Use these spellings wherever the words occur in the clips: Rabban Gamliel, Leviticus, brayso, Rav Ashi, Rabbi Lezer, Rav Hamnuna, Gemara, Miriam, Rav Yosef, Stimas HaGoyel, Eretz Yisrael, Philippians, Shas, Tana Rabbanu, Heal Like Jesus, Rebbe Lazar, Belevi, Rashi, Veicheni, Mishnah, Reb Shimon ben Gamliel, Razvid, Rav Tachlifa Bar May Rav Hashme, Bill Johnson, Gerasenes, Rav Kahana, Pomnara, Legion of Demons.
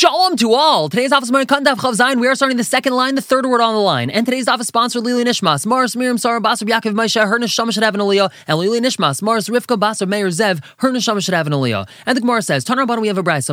Shalom to all! Today's office Marikanda Chavzayn, we are starting the second line, the third word on the line. And today's office sponsor, Lili Nishmas Maris Herne Shamma should have an Ulla, and Lili Nishmas Maris Rivka Basser Meir Zev Herne Shamma should have an Ulla. And the Gemara says, Tana Rabbanu, we have a brayso.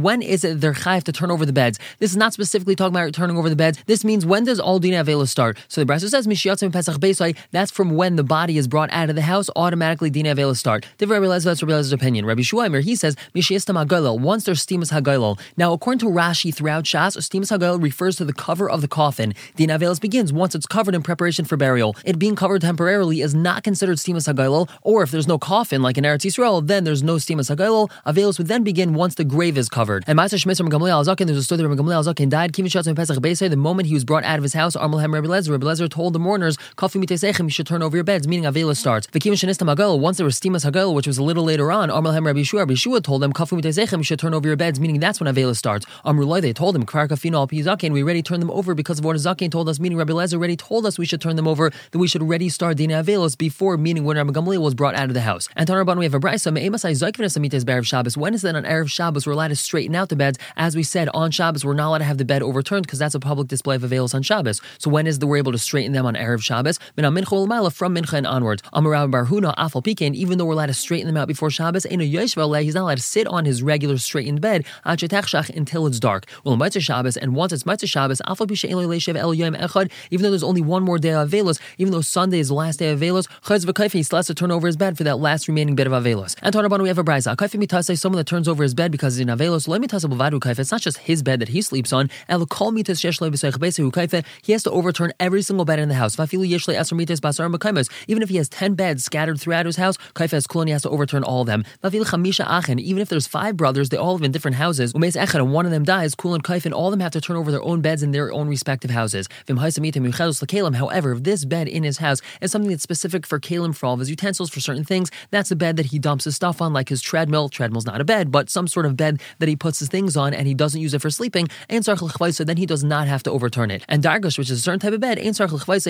When is it their chayv to turn over the beds? This is not specifically talking about turning over the beds. This means when does all Dina Avela start? So the brayso says, Mishiyatzim Pesach Beisai, that's from when the body is brought out of the house, automatically Dina Avela start. Divrei Rabbi Lezer, that's Rabbi Lezer's opinion. Rabbi Shuaimer, he says, Mishiyastam Hagolel, once there's Stimas Hagolel. Now, according to Rashi, throughout Shas, Stimas HaGoyel refers to the cover of the coffin. Din Avelis begins once it's covered in preparation for burial. It being covered temporarily is not considered Stimas HaGoyel, or if there's no coffin, like in Eretz Yisrael, then there's no Stimas HaGoyel. Avelis would then begin once the grave is covered. And Ma'aser Shmei Rabban Gamliel HaZaken, there's a story that Rabban Gamliel HaZaken died, Kivin Shatzim Pesach Beisei, the moment he was brought out of his house, Armelhem Rabbi Lezer. Rabbi Lezer told the mourners, Kafim Mitesechem, you should turn over your beds, meaning Avelis starts. V'kivin Shenistam HaGoyel, once there was Stimas HaGoyel, which was a little later on, Armelhem Rabbi Yeshua told them, Kafim Mitesechem, you should turn over your beds, meaning that's when Avela starts. Amrulai, they told him, Kvar Kafino Alpi Zaken, we already turned them over because of what Zaken told us, meaning Rabbi Lezer already told us we should turn them over, that we should already start Dina Avelos before, meaning when Rabban Gamliel was brought out of the house. And Tana Rabban, we have a brayso, Me'emasai Zaikvinas Amites B'Erev Shabbos. When is then on Erev Shabbos we're allowed to straighten out the beds? As we said, on Shabbos we're not allowed to have the bed overturned because that's a public display of Avelos on Shabbos. So when is that we're able to straighten them on Erev Shabbos? Mina Mincha L'Maila, from Mincha and onwards. Amar Rav Bar Huna, Afal Pikein, even though we're allowed to straighten them out before Shabbos, Eino Yoshev Alei, he's not allowed to sit on his regular straightened bed until it's dark. Well, Mitzvah Shabbos, and once it's Mitzvah Shabbos, even though there's only one more day of Avelos, even though Sunday is the last day of Avelos, he's still has to turn over his bed for that last remaining bit of Avelos. And Tana Rabbanu, we have a brayso, someone that turns over his bed because he's in Avelos, it's not just his bed that he sleeps on, he has to overturn every single bed in the house. Even if he has 10 beds scattered throughout his house, he has to overturn all of them. Even if there's 5 brothers, they all live in different houses, and one of them dies, Kul and Kaif, and all of them have to turn over their own beds in their own respective houses. However, if this bed in his house is something that's specific for Kalim, for all of his utensils, for certain things, that's the bed that he dumps his stuff on, like his treadmill. Treadmill's not a bed, but some sort of bed that he puts his things on and he doesn't use it for sleeping, so then he does not have to overturn it. And Dargush, which is a certain type of bed, he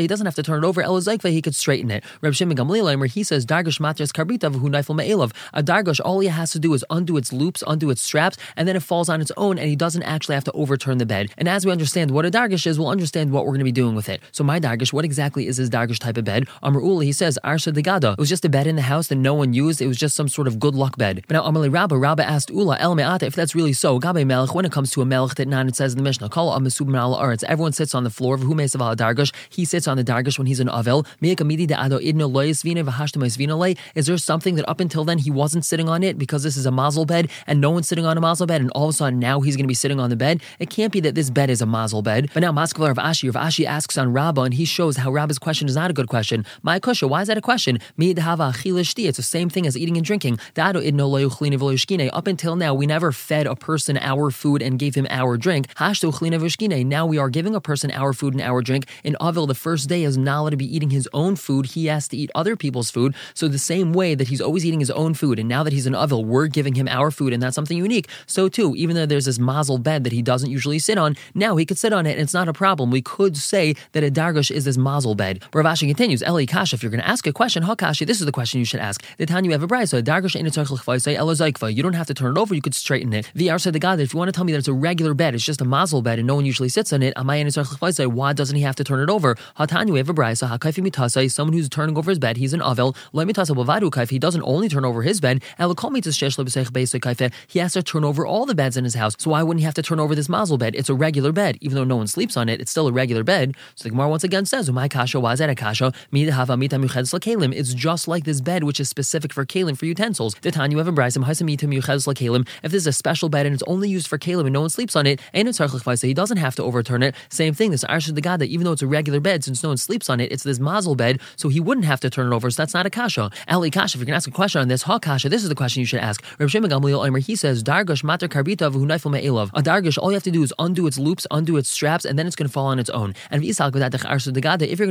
doesn't have to turn it over, he could straighten it. Reb Shimon ben Gamliel, he says, Dargush matras karbita v'hu naifel me'elav. A Dargush, all he has to do is undo its loops, undo its straps, and then it falls on its own, and he doesn't actually have to overturn the bed. And as we understand what a dargish is, we'll understand what we're going to be doing with it. So my dargish, what exactly is this dargish type of bed? Amar Ulla, he says, Arsha Degada. It was just a bed in the house that no one used. It was just some sort of good luck bed. But now Amali Rabba asked Ulla, El Me'ata, if that's really so, Gabe Melech, when it comes to a Melech that Nanan says in the Mishnah, Kala Amasub Manala Aretz, everyone sits on the floor of Humesavala Dargish. He sits on the dargish when he's an Avel. Is there something that up until then he wasn't sitting on it because this is a mazel bed and no one's sitting on a mazel bed, and all of a sudden now he's going to be sitting on the bed? It can't be that this bed is a mazel bed. But now Maskalar of Ashi, asks on Rabba, and he shows how Rabba's question is not a good question. My kusha, why is that a question? It's the same thing as eating and drinking. Up until now, we never fed a person our food and gave him our drink. Now we are giving a person our food and our drink. In Avil, the first day is not allowed to be eating his own food. He has to eat other people's food. So the same way that he's always eating his own food, and now that he's an Avil, we're giving him our food, and that's something unique. So too, even though there's this mazel bed that he doesn't usually sit on, now he could sit on it and it's not a problem. We could say that a dargush is this mazel bed. Rav Ashi continues, Eli Kasha, if you're going to ask a question, Hakashi, this is the question you should ask. The Tanya, you have a brayso, dargush ain't a tzarich l'chvayisay elo zaykva. You don't have to turn it over, you could straighten it. The Arsa de God, if you want to tell me that it's a regular bed, it's just a mazel bed and no one usually sits on it, amay ain't a tzarich l'chvayisay, why doesn't he have to turn it over? Hatanya, you have a brayso, hakayfi mitasay, someone who's turning over his bed, he's an avel. Lo mitasay b'vadu kayf, he doesn't only turn over his bed, elo kol mitas sheish lo b'seich beisay kayf, he has to turn over all the beds in his house. So why wouldn't he have to turn over this mazel bed? It's a regular bed. Even though no one sleeps on it, it's still a regular bed. So the Gemara once again says, Umay kasha, why is that a kasha? It's just like this bed, which is specific for kalim, for utensils. If this is a special bed and it's only used for kalim and no one sleeps on it, and it's so he doesn't have to overturn it. Same thing, this Arshad the God, that even though it's a regular bed, since no one sleeps on it, it's this mazel bed, so he wouldn't have to turn it over. So that's not a kasha. Ali kasha, if you're going to ask a question on this, ha kasha, this is the question you should ask. Reb Shimon ben Gamliel Omer, he says, Dargush matar karbita v'hu naifel me'elav. A dargish, all you have to do is undo its loops, undo its straps, and then it's going to fall on its own. And if you're going to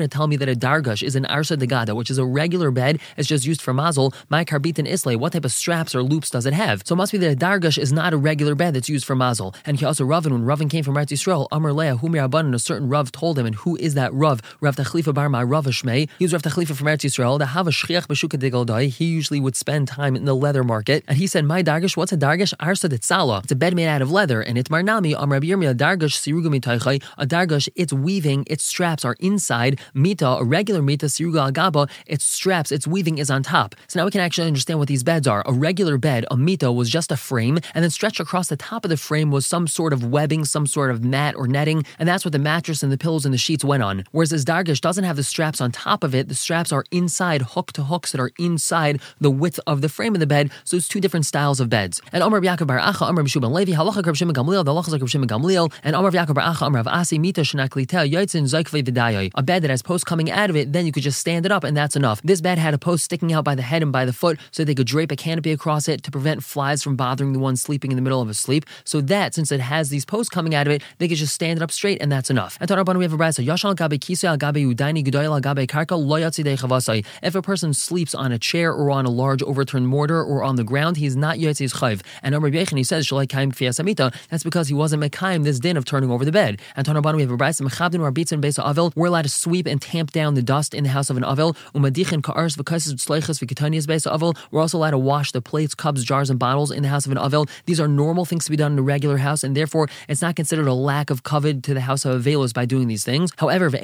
tell me that a dargush is an arsa degada, which is a regular bed, it's just used for mazel, my karbit and islay, what type of straps or loops does it have? So it must be that a dargush is not a regular bed that's used for mazel. And he also Ravin, when Ravin came from Eretz Yisrael, Amar Leah, who Miriam, a certain Rav told him, and who is that Rav? Rav Tachlifa Bar May Rav Hashme. He was Rav Tachlifa from Eretz Yisrael, the Hava Shchiach B'Shuka Degeldai. He usually would spend time in the leather market, and he said, my dargush, what's a dargush? Arsa detzala. It's a bed made out of leather, and it's marnami am Rabbi Yirmiyah dargash siruga mitaychai, a dargash, its weaving, its straps are inside mita, a regular mita siruga agaba, its straps, its weaving is on top. So now we can actually understand what these beds are. A regular bed, a mita, was just a frame, and then stretched across the top of the frame was some sort of webbing, some sort of mat or netting, and that's what the mattress and the pillows and the sheets went on. Whereas this dargash doesn't have the straps on top of it, the straps are inside, hook to hooks that are inside the width of the frame of the bed, so it's two different styles of beds. And Amar Yaakov Bar Acha, Amar Bishu Ben Levi, Halacha Reb Shimon ben Gamliel, the Halachas Reb Shimon ben Gamliel, and Amar Yaakov Bar Acha, Amar Asi Mita Shnaklita Yotzin Zaykvei Vidayoi, a bed that has posts coming out of it, then you could just stand it up and that's enough. This bed had a post sticking out by the head and by the foot, so they could drape a canopy across it to prevent flies from bothering the one sleeping in the middle of his sleep. So that, since it has these posts coming out of it, they could just stand it up straight and that's enough. And Tana Rabbanu, we have a brayso Yashal Gabe Kisei Al Gabe Udaini G'doyel Al Gabe Karka Lo Yatsi Dei Chavasai. If a person sleeps on a chair or on a large overturned mortar or on the ground, he is not Yatsi Chayv. And Amar Veicheni says Shalai Kaim Kfiyas Amita. That's because he wasn't Mekayim this din of turning over the bed. And Tana Rabbanu, we have a brayso Mechabdin Rabbitzin Beis Avil. We're allowed to sweep and tamp down the dust in the house of an Avil. Umadichin Ka'ars V'Kaisis V'Sleichas V'Ketanias Beis Avil. We're also allowed to wash the plates, cups, jars, and bottles in the house of an Avil. These are normal things to be done in a regular house, and therefore it's not considered a lack of kavod to the house of Avelos by doing these things. However, we are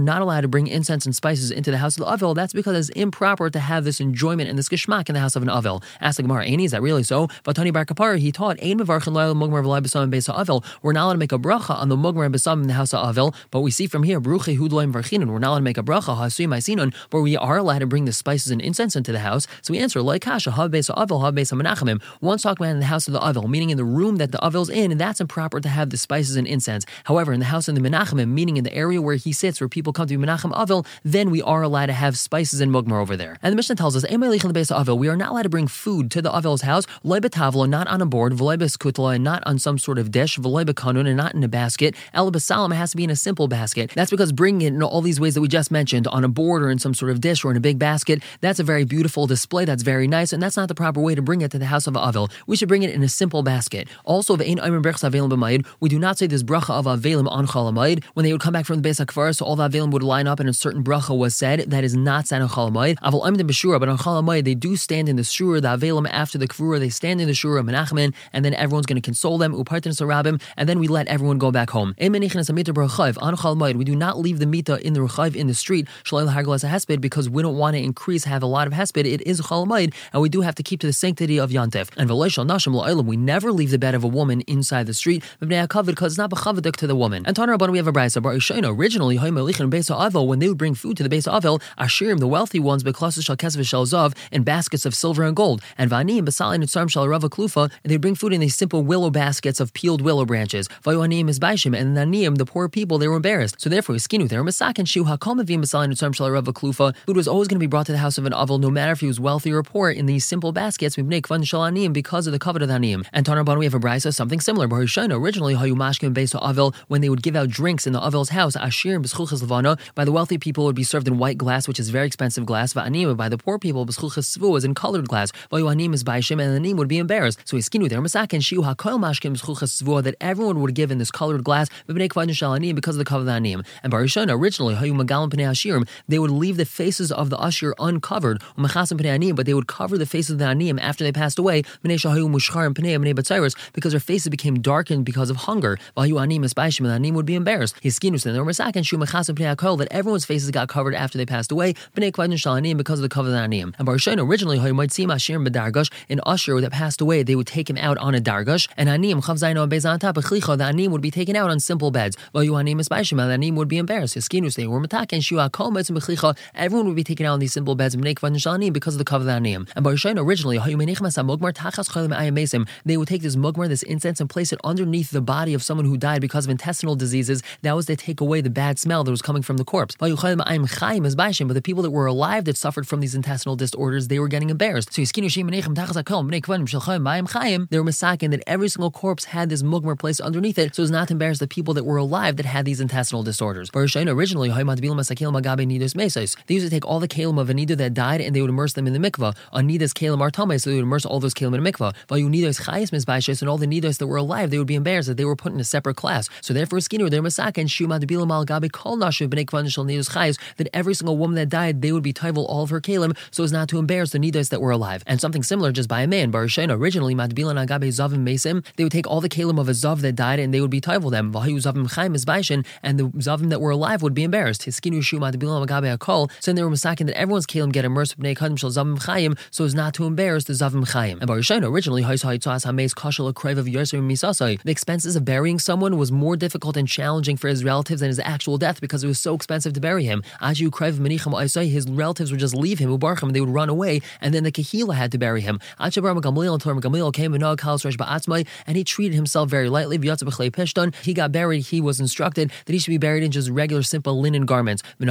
not allowed to bring incense and spices into the house of the Avil. That's because it's improper to have this enjoyment and this geschmack in the house of an Avil. Ask the Gemara, Aini, is that really so? Vatani Bar Kapar, he taught, we're not allowed to make a bracha on the Mugmar Besam in the house of Avil, but we see from here, we're not allowed to make a bracha, but we are allowed to bring the spices and incense into the house. So we answer, once talking about in the house of the Avil, meaning in the room that the Avil's in, and that's improper to have the spices and incense. However, in the house of the Menachemim, meaning in the area where he sits, where people come to be Menachem Avil, then we are allowed to have spices and mugmar over there. And the Mishnah tells us, we are not allowed to bring food to the Avil's house, not on a board, and not on some sort of dish, and not in a basket. It has to be in a simple basket. That's because bringing it in all these ways that we just mentioned, on a board or in some sort of dish or in a big basket, that's a very beautiful display, that's very nice, and that's not the proper way to bring it to the house of Avil. We should bring it in a simple basket. Also, we do not say this bracha of Avelim on Chalamayid. When they would come back from the Beis HaKfar, so all the Avelim would line up and a certain bracha was said. That is not said on Chalamayid. Avol Amdim B'Shura, but on Chalamayid they do stand in the Shura, the Avelim after the Kfura, they stand in the Shura, Menachmin, and then everyone's going to console them, Upartin Sarabim, and then we let everyone go back home. On Chalamayid, we do not leave the Mita in the Rechav in the street, because we don't want to increase, have a lot of Hesped. It is Chalamayid, and we do have to keep to the sanctity of Yantif. And we never leave the bed of a woman inside the street, because it's not b'chavaduk to the woman. And Tana Rabbanu, we have a brayso Bar Yishayna. Originally, when they would bring food to the Beis Avil, Ashirim, the wealthy ones, b'klasus shel kesef shel zav, in baskets of silver and gold, and v'aniim b'salin utzarim shel rava klufa, and they would bring food in these simple willow baskets of peeled willow branches. V'aniim is baishim, and aniim, the poor people, they were embarrassed. So therefore, iskinu, they were masakin shu hakol mevim b'salin utzarim shel rava klufa. Food was always going to be brought to the house of an Avil, no matter if he was wealthy or poor, in these simple baskets, mivnei kvan shel aniim, because of the kavod of the aniim. And Tana Rabbanu, we have a brayso something similar. Bar Yishayna, originally when they would give out drinks in the Avil's house, Ashirim b'schuchas levana, by the wealthy people would be served in white glass, which is very expensive glass, va'anim, by the poor people, b'schuchas svuas, in colored glass, va'yohanim is baishim, and anim would be embarrassed. So iskinu their masak and shiu hakoil mashkim b'schuchas svua, that everyone would give in this colored glass, v'bnei kvadin shal anim, because of the cover of the anim. And Bar Yishayna, originally hayu magalim pnei Ashirim, they would leave the faces of the Ashir uncovered, u'mechasim pnei anim, but they would cover the faces of the anim after they passed away, bnei shahayu mushcharim pnei bnei batzairos, because their faces became darkened because of hunger. Vayu anim is baishim, and anim would be embarrassed. Hiskinus and the Masak and Shumachasim Pnei Akol, that everyone's faces got covered after they passed away, Bnei Kvadin Shal Anim, because of the cover of the anim. And Bar Yishayna, originally how you might see Ashirim b'dargash, an usher that passed away, they would take him out on a dargash, and anim Chavzayn and Bezantap Achlicha, the anim would be taken out on simple beds. Vayu anim is baishim, and anim would be embarrassed. Hiskinus they were matak and Shua Akol Metzim Achlicha, everyone would be taken out on these simple beds, Bnei Kvadin Shal Anim, because of the cover of the anim. And Bar Yishayna, originally how you menichmas amugmar tachas cholim ayamesim, they would take this mugmar, this incense, and place it underneath the body of someone who died because of intestinal diseases. That was to take away the bad smell that was coming from the corpse. But the people that were alive that suffered from these intestinal disorders, they were getting embarrassed. So they were masakin that every single corpse had this mugmar placed underneath it, so as not to embarrass the people that were alive that had these intestinal disorders. Originally, they used to take all the kalim of a nida that died and they would immerse them in the mikvah. Anidas kalim are tamei, so they would immerse all those kalim in the mikvah. And all the nidas that were alive, they would be embarrassed that they were put in a separate class. So therefore, iskinu their masak and shumad bilam al gabi kol nashu bnei kvan shel nidus chayis, that every single woman that died, they would be tayvel all of her kalim, so as not to embarrass the nidas that were alive. And something similar just by a man. Bar Shena. Originally, Matbilan Agabe Zavim Mesim, they would take all the kalim of a Zav that died and they would be tayvel them. Vahayu Zavim Chaim is Baishin, and the Zavim that were alive would be embarrassed. Hiskinu Shu Matbilan Agabe Akol, so they were masakin that everyone's kalim get immersed Bnei Kadim Shal Zavim Chaim so as not to embarrass the Zavim Chaim. And Bar Shena, originally, the expenses of burying someone was more difficult and challenging for his relatives than his actual death because it was so expensive to bury him. His relatives would just leave him, they would run away, and then the Kehila had to bury him. Until Rabban Gamliel came and he treated himself very lightly. He got buried, he was instructed that he should be buried in just regular, simple linen garments. So then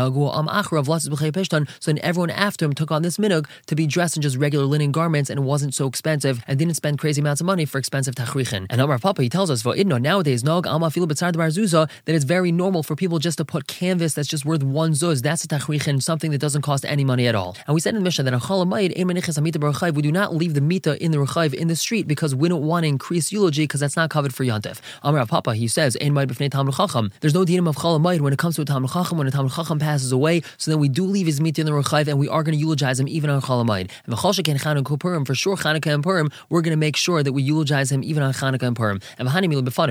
everyone after him took on this minug to be dressed in just regular linen garments and wasn't so expensive and didn't spend crazy amounts of money for expensive tachrichin. And Amar Papa, he tells us, nowadays, that it's very normal for people just to put canvas that's just worth one zuz. That's a tachrichin, something that doesn't cost any money at all. And we said in the Mishnah that we do not leave the mita in the rechayv in the street because we don't want to increase eulogy because that's not covered for Yantif. Amar Papa, he says, there's no dinim of chalamayid when it comes to a Talmid Chacham. When a Talmid Chacham passes away, so then we do leave his mita in the rechayv and we are going to eulogize him even on chalamayid. And for sure, Chanukah and Purim, we're going to make sure that we eulogize him even on Chanukah and Purim. And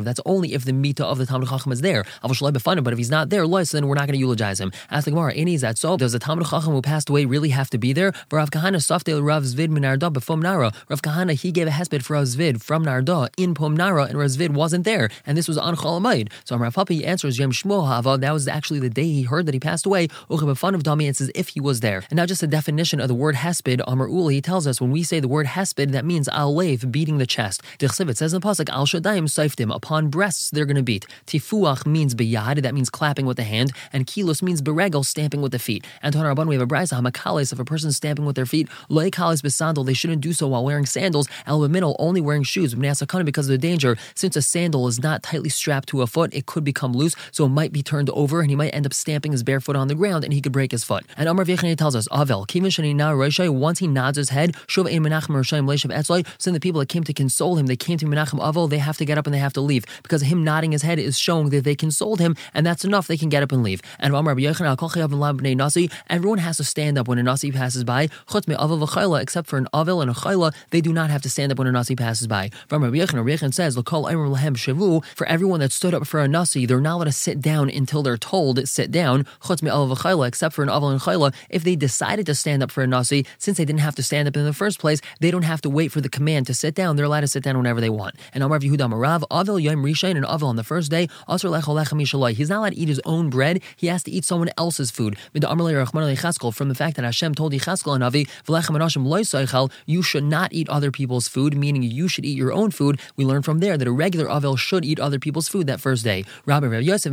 that's only if the mita of the Talmid Chacham is there. But if he's not there, so then we're not going to eulogize him. Ask the Gemara, is that so? Does the Talmid Chacham who passed away really have to be there? For Rav Kahana, Softel Razvid min Nardah b'Pomnara. Rav Kahana, he gave a hesped for Razvid from Nardah in Pomnara, and Razvid wasn't there, and this was on Chol Hamoed. So Rav Papa, he answers Yom Shmuel Hava. That was actually the day he heard that he passed away. B'Fanav Dami, it says if he was there. And now just a definition of the word hesped. Amar Ulla, he tells us when we say the word hesped, that means alev, beating the chest. It says in the pasuk Al Shadayim Seiftim, upon breasts they're going to beat. Tifuach means biyad, that means clapping with the hand, and kilos means beregel, stamping with the feet. And Tana Rabbanu, we have a brayza hamakales, if a person stamping with their feet, loy kales b'sandal, they shouldn't do so while wearing sandals. El b'minol, only wearing shoes, because of the danger. Since a sandal is not tightly strapped to a foot, it could become loose, so it might be turned over, and he might end up stamping his bare foot on the ground, and he could break his foot. And Amar Veicheni tells us avel kivin sheni na roshai, once he nods his head, shuv ein menachem roshayim leishav etzloi, so the people that came to console him, they came to menachem avel, they have to get up and they have to leave because him nodding his head is showing that they consoled him, and that's enough. They can get up and leave. And Amar Rabbi Yechon, everyone has to stand up when a nasi passes by, except for an avel and a chayla, they do not have to stand up when a nasi passes by. From Rabbi Yechon says, for everyone that stood up for a nasi, they're not allowed to sit down until they're told sit down, except for an avel and chayla. If they decided to stand up for a nasi, since they didn't have to stand up in the first place, they don't have to wait for the command to sit down. They're allowed to sit down whenever they want. And Amar Yehuda Marav, avel yom rishain, and avel on the first day, he's not allowed to eat his own bread. He has to eat someone else's food. From the fact that Hashem told Yechazkel and Avi, V'lechem anashim loy soichal, you should not eat other people's food, meaning you should eat your own food. We learn from there that a regular avel should eat other people's food that first day. Rabbi and Rav Yosef,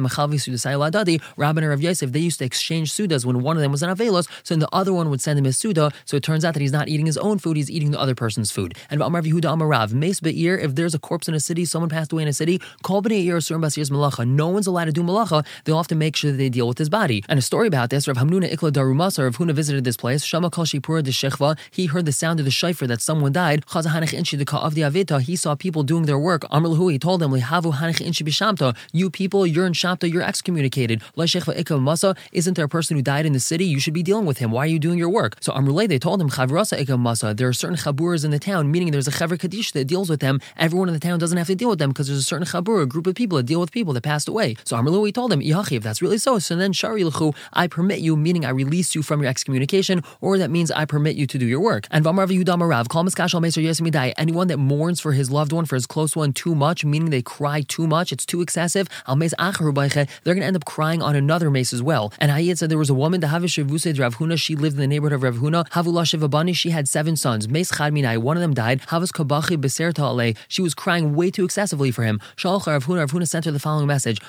they used to exchange sudas when one of them was an avelos, so then the other one would send him his suda. So it turns out that he's not eating his own food; he's eating the other person's food. And Amar Yehuda Amar Rav, Meis Be'ir, if there's a corpse in a city, someone passed away in a city, Kol B'nei Eir Asurim Basir's Malacha. No one's allowed to do Malacha. They'll have to make sure that they deal with his body. And a story about this: Rav Hamnuna Ikla Darumasa, Rav Huna visited this place. Shama Kol Shipura de Shechva. He heard the sound of the shayfer that someone died. Chazahanich Inshi Deka of the Avita. He saw people doing their work. Amar Lahu, he told them, Lehavu Hanich Inshi Bishamta. You people, you're in Shamta. You're excommunicated. La Shechva Ikla Masa. Isn't there a person who died in the city? You should be dealing with him. Why are you doing your work? So Amrulay, they told him, Chavrasa Ikla Masa. There are certain chaburas in the town, meaning there's a chaver kaddish that deals with them. Everyone in the town doesn't have to deal with them because there's a certain chabur, a group of people that deal with people that passed away. So Amrulay, he told him, Yachi, if that's really so, so then Shari Lechu, I permit you, meaning I release you from your excommunication, or that means I permit you to do your work. And Vamar V'Yehuda Marav, Kol Miskashal Meser Yesimidai, anyone that mourns for his loved one, for his close one too much, meaning they cry too much, it's too excessive, Al Meis Acharu Baiche, they're going to end up crying on another mace as well. And Hayid said there was a woman, the Havishivused Rav Huna, she lived in the neighborhood of Rav Huna, Havulashavabani, she had 7 sons, Meis Chadminai, one of them died, Havas Kabachi Beserta Ale, she was crying way too excessively for him. Shalach Rav Huna sent her the following message,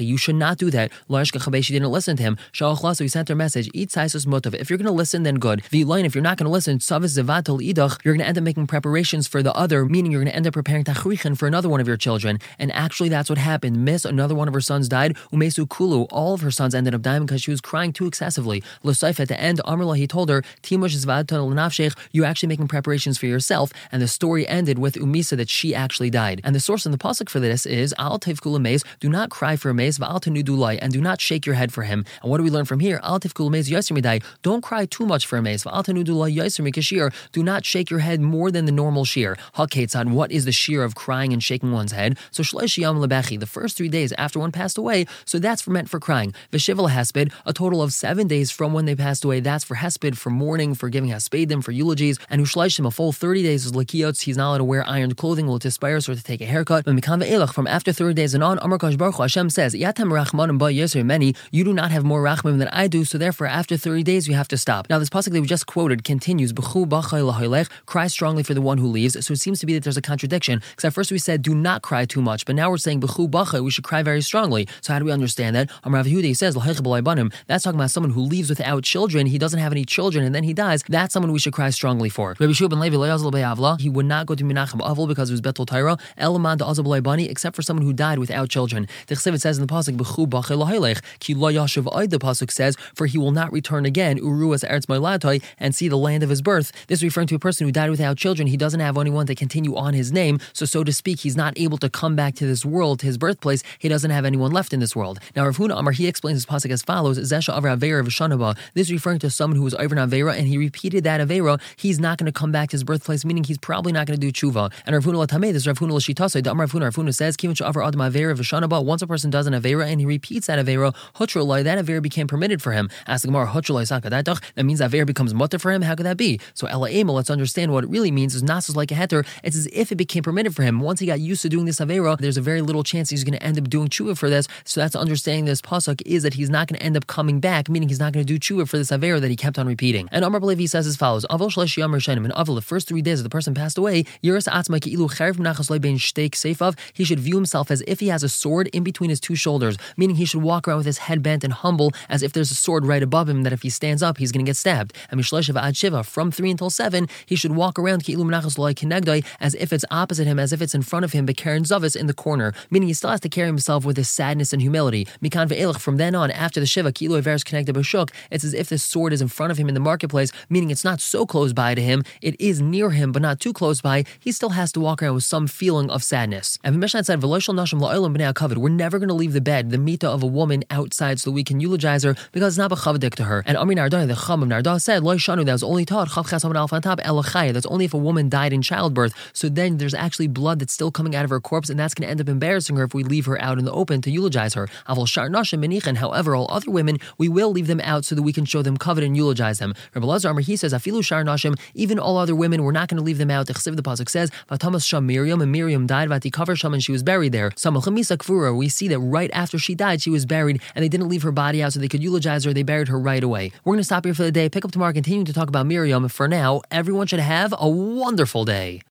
you should not do that. She didn't listen to him. So he sent her a message. If you're going to listen, then good. If you're not going to listen, you're going to end up making preparations for the other, meaning you're going to end up preparing tachrichin for another one of your children. And actually, that's what happened. Miss, another one of her sons died. Umesu Kulu, all of her sons ended up dying because she was crying too excessively. At the end, Amrullah, he told her, you're actually making preparations for yourself. And the story ended with Umisa that she actually died. And the source in the pasuk for this is, do not cry for a mace, and do not shake your head for him. And what do we learn from here? Don't cry too much for a mace. Do not shake your head more than the normal shear. Haketzad, what is the shear of crying and shaking one's head? So Shleish Yam Lebechi, the first 3 days after one passed away, so that's meant for crying. Veshival Hesped, a total of 7 days from when they passed away, that's for Hesped, for mourning, for giving Hespedim, for eulogies, and Ushleishim, a full 30 days is Lekiyotz, he's not allowed to wear ironed clothing, or to aspire, or to take a haircut. But Mikan Ve'elach, from after 30 days and on, Amar Kadosh Baruch Hu, Hashem says, Yatem Rachmanim ba Yisrael many, you do not have more Rachmanim than I do, so therefore after 30 days you have to stop. Now this pasuk that we just quoted continues, B'chu b'chai l'hoylech, cry strongly for the one who leaves, so it seems to be that there's a contradiction, because at first we said, do not cry too much, but now we're saying, B'chu b'chai, we should cry very strongly. So how do we understand that? Rav Yehuda says, that's talking about someone who leaves without children, he doesn't have any children, and then he dies, that's someone we should cry strongly for. Rabbi Shimon ben Gamliel, he would not go to Menachem Avil because it was Betul Torah, Elaman da'azal b'loi bani, except for someone who died without children. The Chassid says in the pasuk, B'chu b'chai l'hoylech, ki lo yashuv oid, the pasuk says, for he will not return again, uruas eretz moilatoi, and see the land of his birth. This is referring to a person who died without children, he doesn't have anyone to continue on his name, so to speak, he's not able to come back to this world, to his birthplace, he doesn't have anyone left in this world. Now Rav Huna Amar, he explains his pasuk as follows, Zesha Avra Aveira V'shanaba, this is referring to someone who was over an Aveira and he repeated that Aveira, he's not going to come back to his birthplace, meaning he's probably not going to do tshuva. And Rav Huna Latameh, this is Rav Huna L'shitase, Da'amar Rav Huna says, Kivin Sha'avra Adam Aveira V'shanaba, once a person does an Aveira and he repeats that Aveira, Hutrolai, that Aveira became permitted for him. Ask the Gemara, Hutrolai Sakadaitach, that means Aveira becomes mutter for him, how could that be? So Ela Ema, let's understand what it really means, is Nasus like a heter, it's as if it became permitted for him. Once he got used to doing this Aveira, there's a very little chance he's going to end up doing tshuva for this, so that's understanding this pasuk is that he's not going to end up coming back, meaning he's not going to do tshuva for this Aveira that he kept on repeating. And Amar Belevi says as follows, Avil Shleish Yam Rishonim, in Avil, the first 3 days that the person passed away, Yiras Atzma Ki'ilu Cherev Menachas Lo Bein Shtei Ksefav, he should view himself as if he has a sword in between his two shoulders, meaning he should walk around with his head bent and humble, as if there's a sword right above him that if he stands up, he's going to get stabbed. And Mishleishiv Ad Shiva, from 3 until 7, he should walk around Ki'ilu Menachas Lo Kinegdai, as if it's opposite him, as if it's in front of him, Bekaren Zavis in the corner, meaning he still has to carry himself with his sadness and humility. Mikan Ve'elach, from then on, after the Shiva, Ki'ilu Averis Kinegdai B'shuk, it's as if this sword is in front of him in the marketplace, meaning it's not so close by to him, it is near him, but not too close by, he still has to walk around with some feeling of sadness. And the Mishnah said, V'lo shel nashim la'olam b'nei ha'kavod, we're never going to leave the bed, the mita of a woman outside so we can eulogize her, because it's not b'chavdik to her. And Amri Nardah, the Chacham of Nardah said, Lo yishanu, that was only taught, Chav Ches Haman Alef on top, Ela Chaya, that's only if a woman died in childbirth, so then there's actually blood that's still coming out of her corpse, and that's going to end up embarrassing her if we leave her out in the open to eulogize her. Avol shar nashim menichin, however, all other women, we will leave them out so that we can show them covet and eulogize them. Rebbe Lazar, he says, Afilu shar nashim, even all other women, we're not going to leave them out. The pasuk says, Vatamas sham Miriam, and Miriam died, Vatikavar sham, and she was buried there. Samachamisa Kvura, we see that right after she died, she was buried, and they didn't leave her body out so they could eulogize her, they buried her right away. We're going to stop here for the day, pick up tomorrow, continuing to talk about Miriam. For now, everyone should have a wonderful day.